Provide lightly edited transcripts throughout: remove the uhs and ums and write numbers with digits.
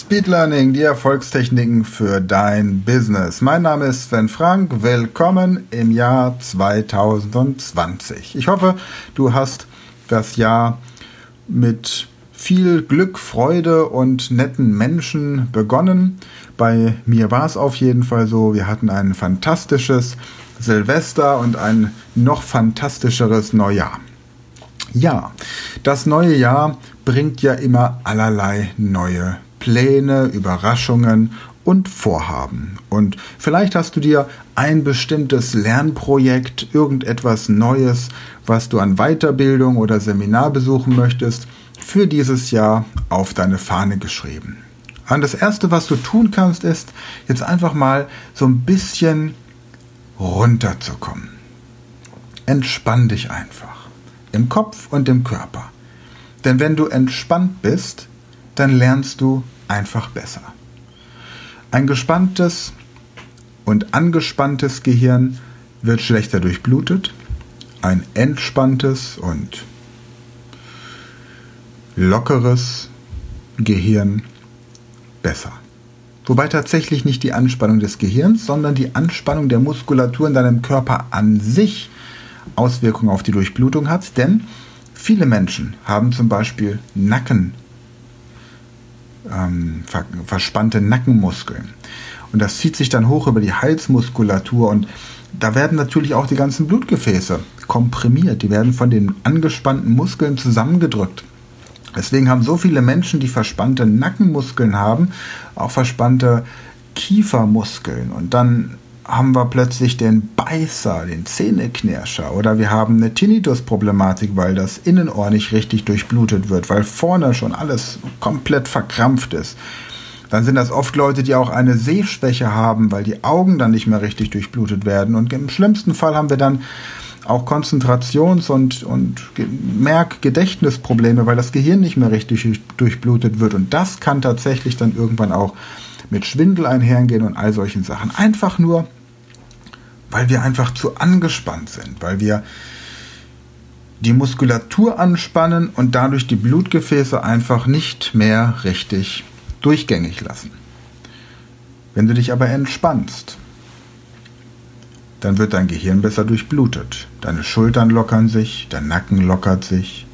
Speedlearning, die Erfolgstechniken für dein Business. Mein Name ist Sven Frank. Willkommen im Jahr 2020. Ich hoffe, du hast das Jahr mit viel Glück, Freude und netten Menschen begonnen. Bei mir war es auf jeden Fall so. Wir hatten ein fantastisches Silvester und ein noch fantastischeres Neujahr. Ja, das neue Jahr bringt ja immer allerlei neue Pläne, Überraschungen und Vorhaben. Und vielleicht hast du dir ein bestimmtes Lernprojekt, irgendetwas Neues, was du an Weiterbildung oder Seminar besuchen möchtest, für dieses Jahr auf deine Fahne geschrieben. Und das Erste, was du tun kannst, ist, jetzt einfach mal so ein bisschen runterzukommen. Entspann dich einfach. Im Kopf und im Körper. Denn wenn du entspannt bist, dann lernst du einfach besser. Ein gespanntes und angespanntes Gehirn wird schlechter durchblutet. Ein entspanntes und lockeres Gehirn besser. Wobei tatsächlich nicht die Anspannung des Gehirns, sondern die Anspannung der Muskulatur in deinem Körper an sich Auswirkungen auf die Durchblutung hat, denn viele Menschen haben zum Beispiel verspannte Nackenmuskeln. Und das zieht sich dann hoch über die Halsmuskulatur und da werden natürlich auch die ganzen Blutgefäße komprimiert. Die werden von den angespannten Muskeln zusammengedrückt. Deswegen haben so viele Menschen, die verspannte Nackenmuskeln haben, auch verspannte Kiefermuskeln. Und dann haben wir plötzlich den Beißer, den Zähneknirscher oder wir haben eine Tinnitus-Problematik, weil das Innenohr nicht richtig durchblutet wird, weil vorne schon alles komplett verkrampft ist. Dann sind das oft Leute, die auch eine Sehschwäche haben, weil die Augen dann nicht mehr richtig durchblutet werden. Und im schlimmsten Fall haben wir dann auch Konzentrations- und Merkgedächtnisprobleme, weil das Gehirn nicht mehr richtig durchblutet wird. Und das kann tatsächlich dann irgendwann auch mit Schwindel einhergehen und all solchen Sachen. Einfach nur, weil wir einfach zu angespannt sind, weil wir die Muskulatur anspannen und dadurch die Blutgefäße einfach nicht mehr richtig durchgängig lassen. Wenn du dich aber entspannst, dann wird dein Gehirn besser durchblutet. Deine Schultern lockern sich, der Nacken lockert sich,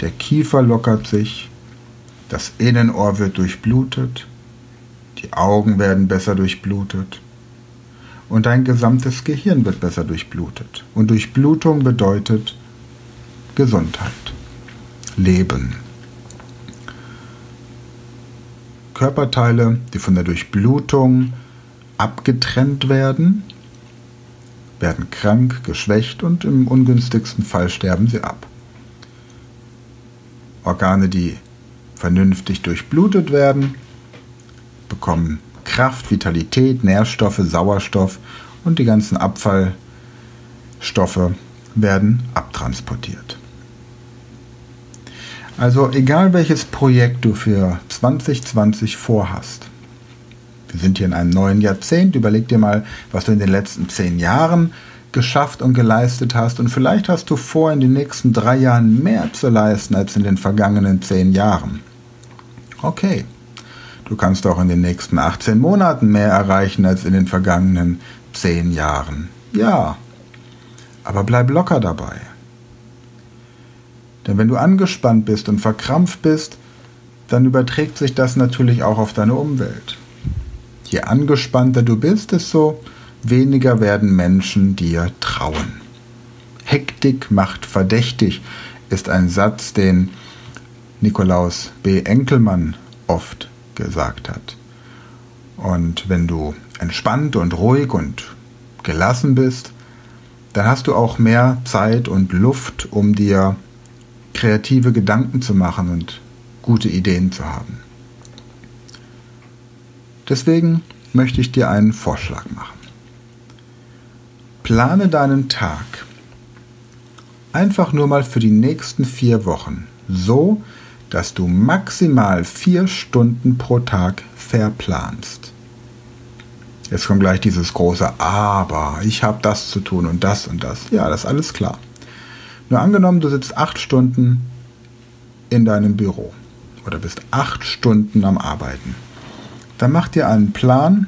der Kiefer lockert sich, das Innenohr wird durchblutet, die Augen werden besser durchblutet und dein gesamtes Gehirn wird besser durchblutet. Und Durchblutung bedeutet Gesundheit, Leben. Körperteile, die von der Durchblutung abgetrennt werden, werden krank, geschwächt und im ungünstigsten Fall sterben sie ab. Organe, die vernünftig durchblutet werden, bekommen Kraft, Vitalität, Nährstoffe, Sauerstoff und die ganzen Abfallstoffe werden abtransportiert. Also egal welches Projekt du für 2020 vorhast, wir sind hier in einem neuen Jahrzehnt, überleg dir mal, was du in den letzten 10 Jahren geschafft und geleistet hast und vielleicht hast du vor, in den nächsten 3 Jahren mehr zu leisten als in den vergangenen 10 Jahren. Okay. Du kannst auch in den nächsten 18 Monaten mehr erreichen als in den vergangenen 10 Jahren. Ja, aber bleib locker dabei. Denn wenn du angespannt bist und verkrampft bist, dann überträgt sich das natürlich auch auf deine Umwelt. Je angespannter du bist, desto weniger werden Menschen dir trauen. Hektik macht verdächtig, ist ein Satz, den Nikolaus B. Enkelmann oft gesagt hat. Und wenn du entspannt und ruhig und gelassen bist, dann hast du auch mehr Zeit und Luft, um dir kreative Gedanken zu machen und gute Ideen zu haben. Deswegen möchte ich dir einen Vorschlag machen. Plane deinen Tag einfach nur mal für die nächsten 4 Wochen so, dass du maximal 4 Stunden pro Tag verplanst. Jetzt kommt gleich dieses große Aber, ich habe das zu tun und das und das. Ja, das ist alles klar. Nur angenommen, du sitzt 8 Stunden in deinem Büro oder bist 8 Stunden am Arbeiten. Dann mach dir einen Plan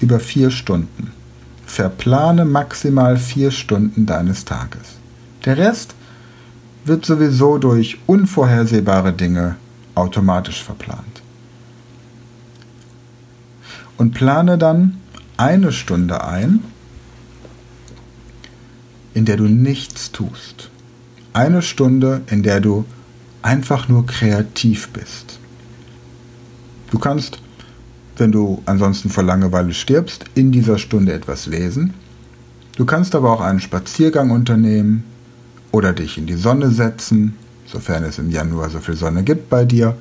über 4 Stunden. Verplane maximal 4 Stunden deines Tages. Der Rest wird sowieso durch unvorhersehbare Dinge automatisch verplant. Und plane dann 1 Stunde ein, in der du nichts tust. 1 Stunde, in der du einfach nur kreativ bist. Du kannst, wenn du ansonsten vor Langeweile stirbst, in dieser Stunde etwas lesen. Du kannst aber auch einen Spaziergang unternehmen oder dich in die Sonne setzen, sofern es im Januar so viel Sonne gibt bei dir,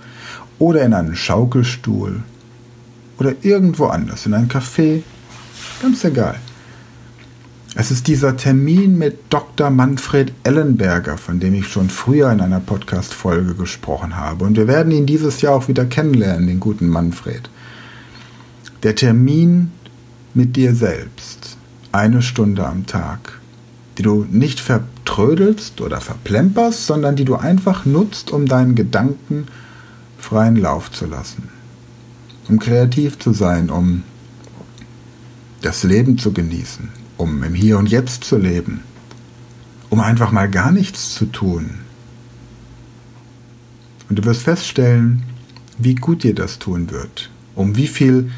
oder in einen Schaukelstuhl oder irgendwo anders, in ein Café, ganz egal. Es ist dieser Termin mit Dr. Manfred Ellenberger, von dem ich schon früher in einer Podcast-Folge gesprochen habe. Und wir werden ihn dieses Jahr auch wieder kennenlernen, den guten Manfred. Der Termin mit dir selbst, 1 Stunde am Tag, die du nicht vertrödelst oder verplemperst, sondern die du einfach nutzt, um deinen Gedanken freien Lauf zu lassen, um kreativ zu sein, um das Leben zu genießen, um im Hier und Jetzt zu leben, um einfach mal gar nichts zu tun. Und du wirst feststellen, wie gut dir das tun wird, um wie viel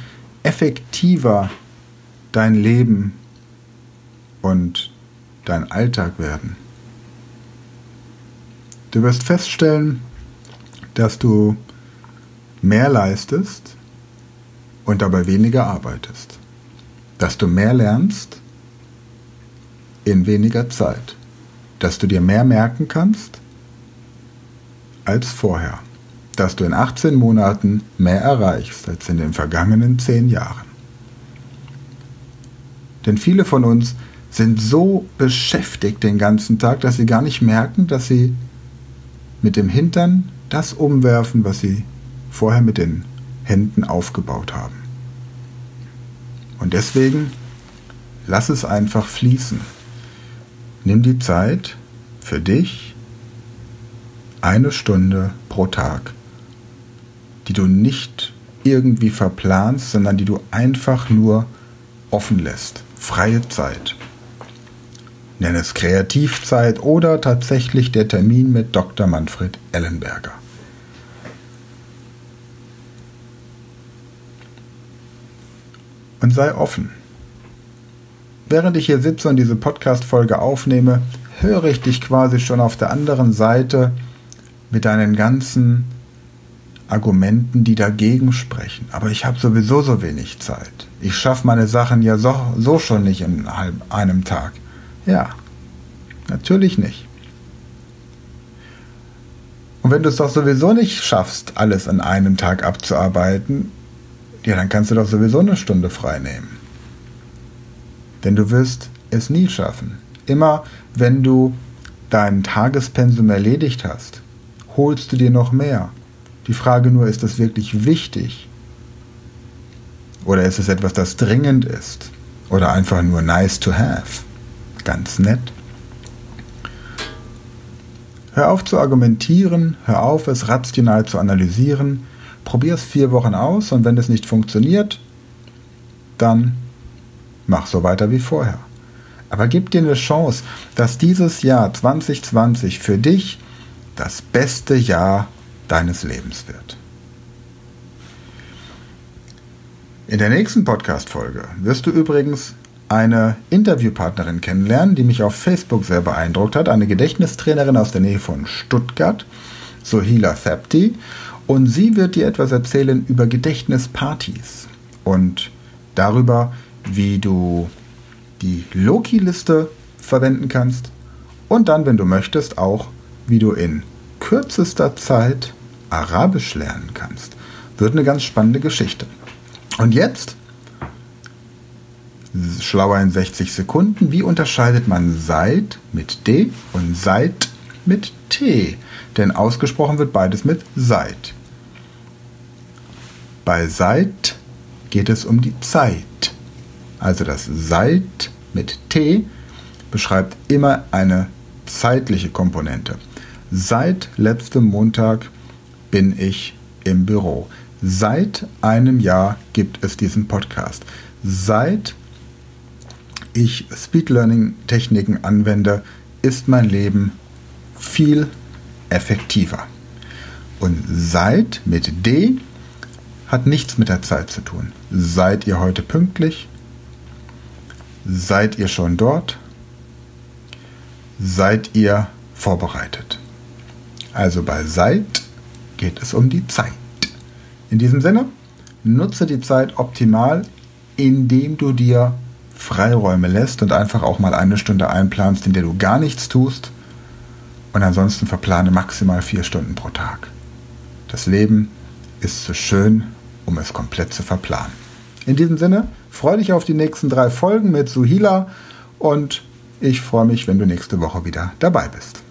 effektiver dein Leben und dein Alltag werden. Du wirst feststellen, dass du mehr leistest und dabei weniger arbeitest, dass du mehr lernst in weniger Zeit, dass du dir mehr merken kannst als vorher, dass du in 18 Monaten mehr erreichst als in den vergangenen 10 Jahren. Denn viele von uns sind so beschäftigt den ganzen Tag, dass sie gar nicht merken, dass sie mit dem Hintern das umwerfen, was sie vorher mit den Händen aufgebaut haben. Und deswegen lass es einfach fließen. Nimm die Zeit für dich, 1 Stunde pro Tag, die du nicht irgendwie verplanst, sondern die du einfach nur offen lässt. Freie Zeit. Nenn es Kreativzeit oder tatsächlich der Termin mit Dr. Manfred Ellenberger. Und sei offen. Während ich hier sitze und diese Podcast-Folge aufnehme, höre ich dich quasi schon auf der anderen Seite mit deinen ganzen Argumenten, die dagegen sprechen. Aber ich habe sowieso so wenig Zeit. Ich schaffe meine Sachen ja so schon nicht in einem Tag. Ja, natürlich nicht. Und wenn du es doch sowieso nicht schaffst, alles in einem Tag abzuarbeiten, ja, dann kannst du doch sowieso 1 Stunde frei nehmen. Denn du wirst es nie schaffen. Immer wenn du dein Tagespensum erledigt hast, holst du dir noch mehr. Die Frage nur, ist das wirklich wichtig? Oder ist es etwas, das dringend ist? Oder einfach nur nice to have? Ganz nett. Hör auf zu argumentieren, hör auf, es rational zu analysieren. Probier es 4 Wochen aus und wenn es nicht funktioniert, dann mach so weiter wie vorher. Aber gib dir eine Chance, dass dieses Jahr 2020 für dich das beste Jahr deines Lebens wird. In der nächsten Podcast-Folge wirst du übrigens eine Interviewpartnerin kennenlernen, die mich auf Facebook sehr beeindruckt hat, eine Gedächtnistrainerin aus der Nähe von Stuttgart, Souhila Sebti, und sie wird dir etwas erzählen über Gedächtnispartys und darüber, wie du die Loki-Liste verwenden kannst und dann, wenn du möchtest, auch, wie du in kürzester Zeit Arabisch lernen kannst. Wird eine ganz spannende Geschichte. Und jetzt, schlauer in 60 Sekunden, wie unterscheidet man Seit mit D und Seit mit T? Denn ausgesprochen wird beides mit Seit. Bei Seit geht es um die Zeit. Also das Seit mit T beschreibt immer eine zeitliche Komponente. Seit letztem Montag bin ich im Büro. Seit einem Jahr gibt es diesen Podcast. Seit ich Speedlearning-Techniken anwende, ist mein Leben viel effektiver. Und seit mit D hat nichts mit der Zeit zu tun. Seid ihr heute pünktlich? Seid ihr schon dort? Seid ihr vorbereitet? Also bei Seid geht es um die Zeit. In diesem Sinne, nutze die Zeit optimal, indem du dir Freiräume lässt und einfach auch mal eine Stunde einplanst, in der du gar nichts tust, und ansonsten verplane maximal 4 Stunden pro Tag. Das Leben ist zu schön, um es komplett zu verplanen. In diesem Sinne, freue dich auf die nächsten 3 Folgen mit Souhila und ich freue mich, wenn du nächste Woche wieder dabei bist.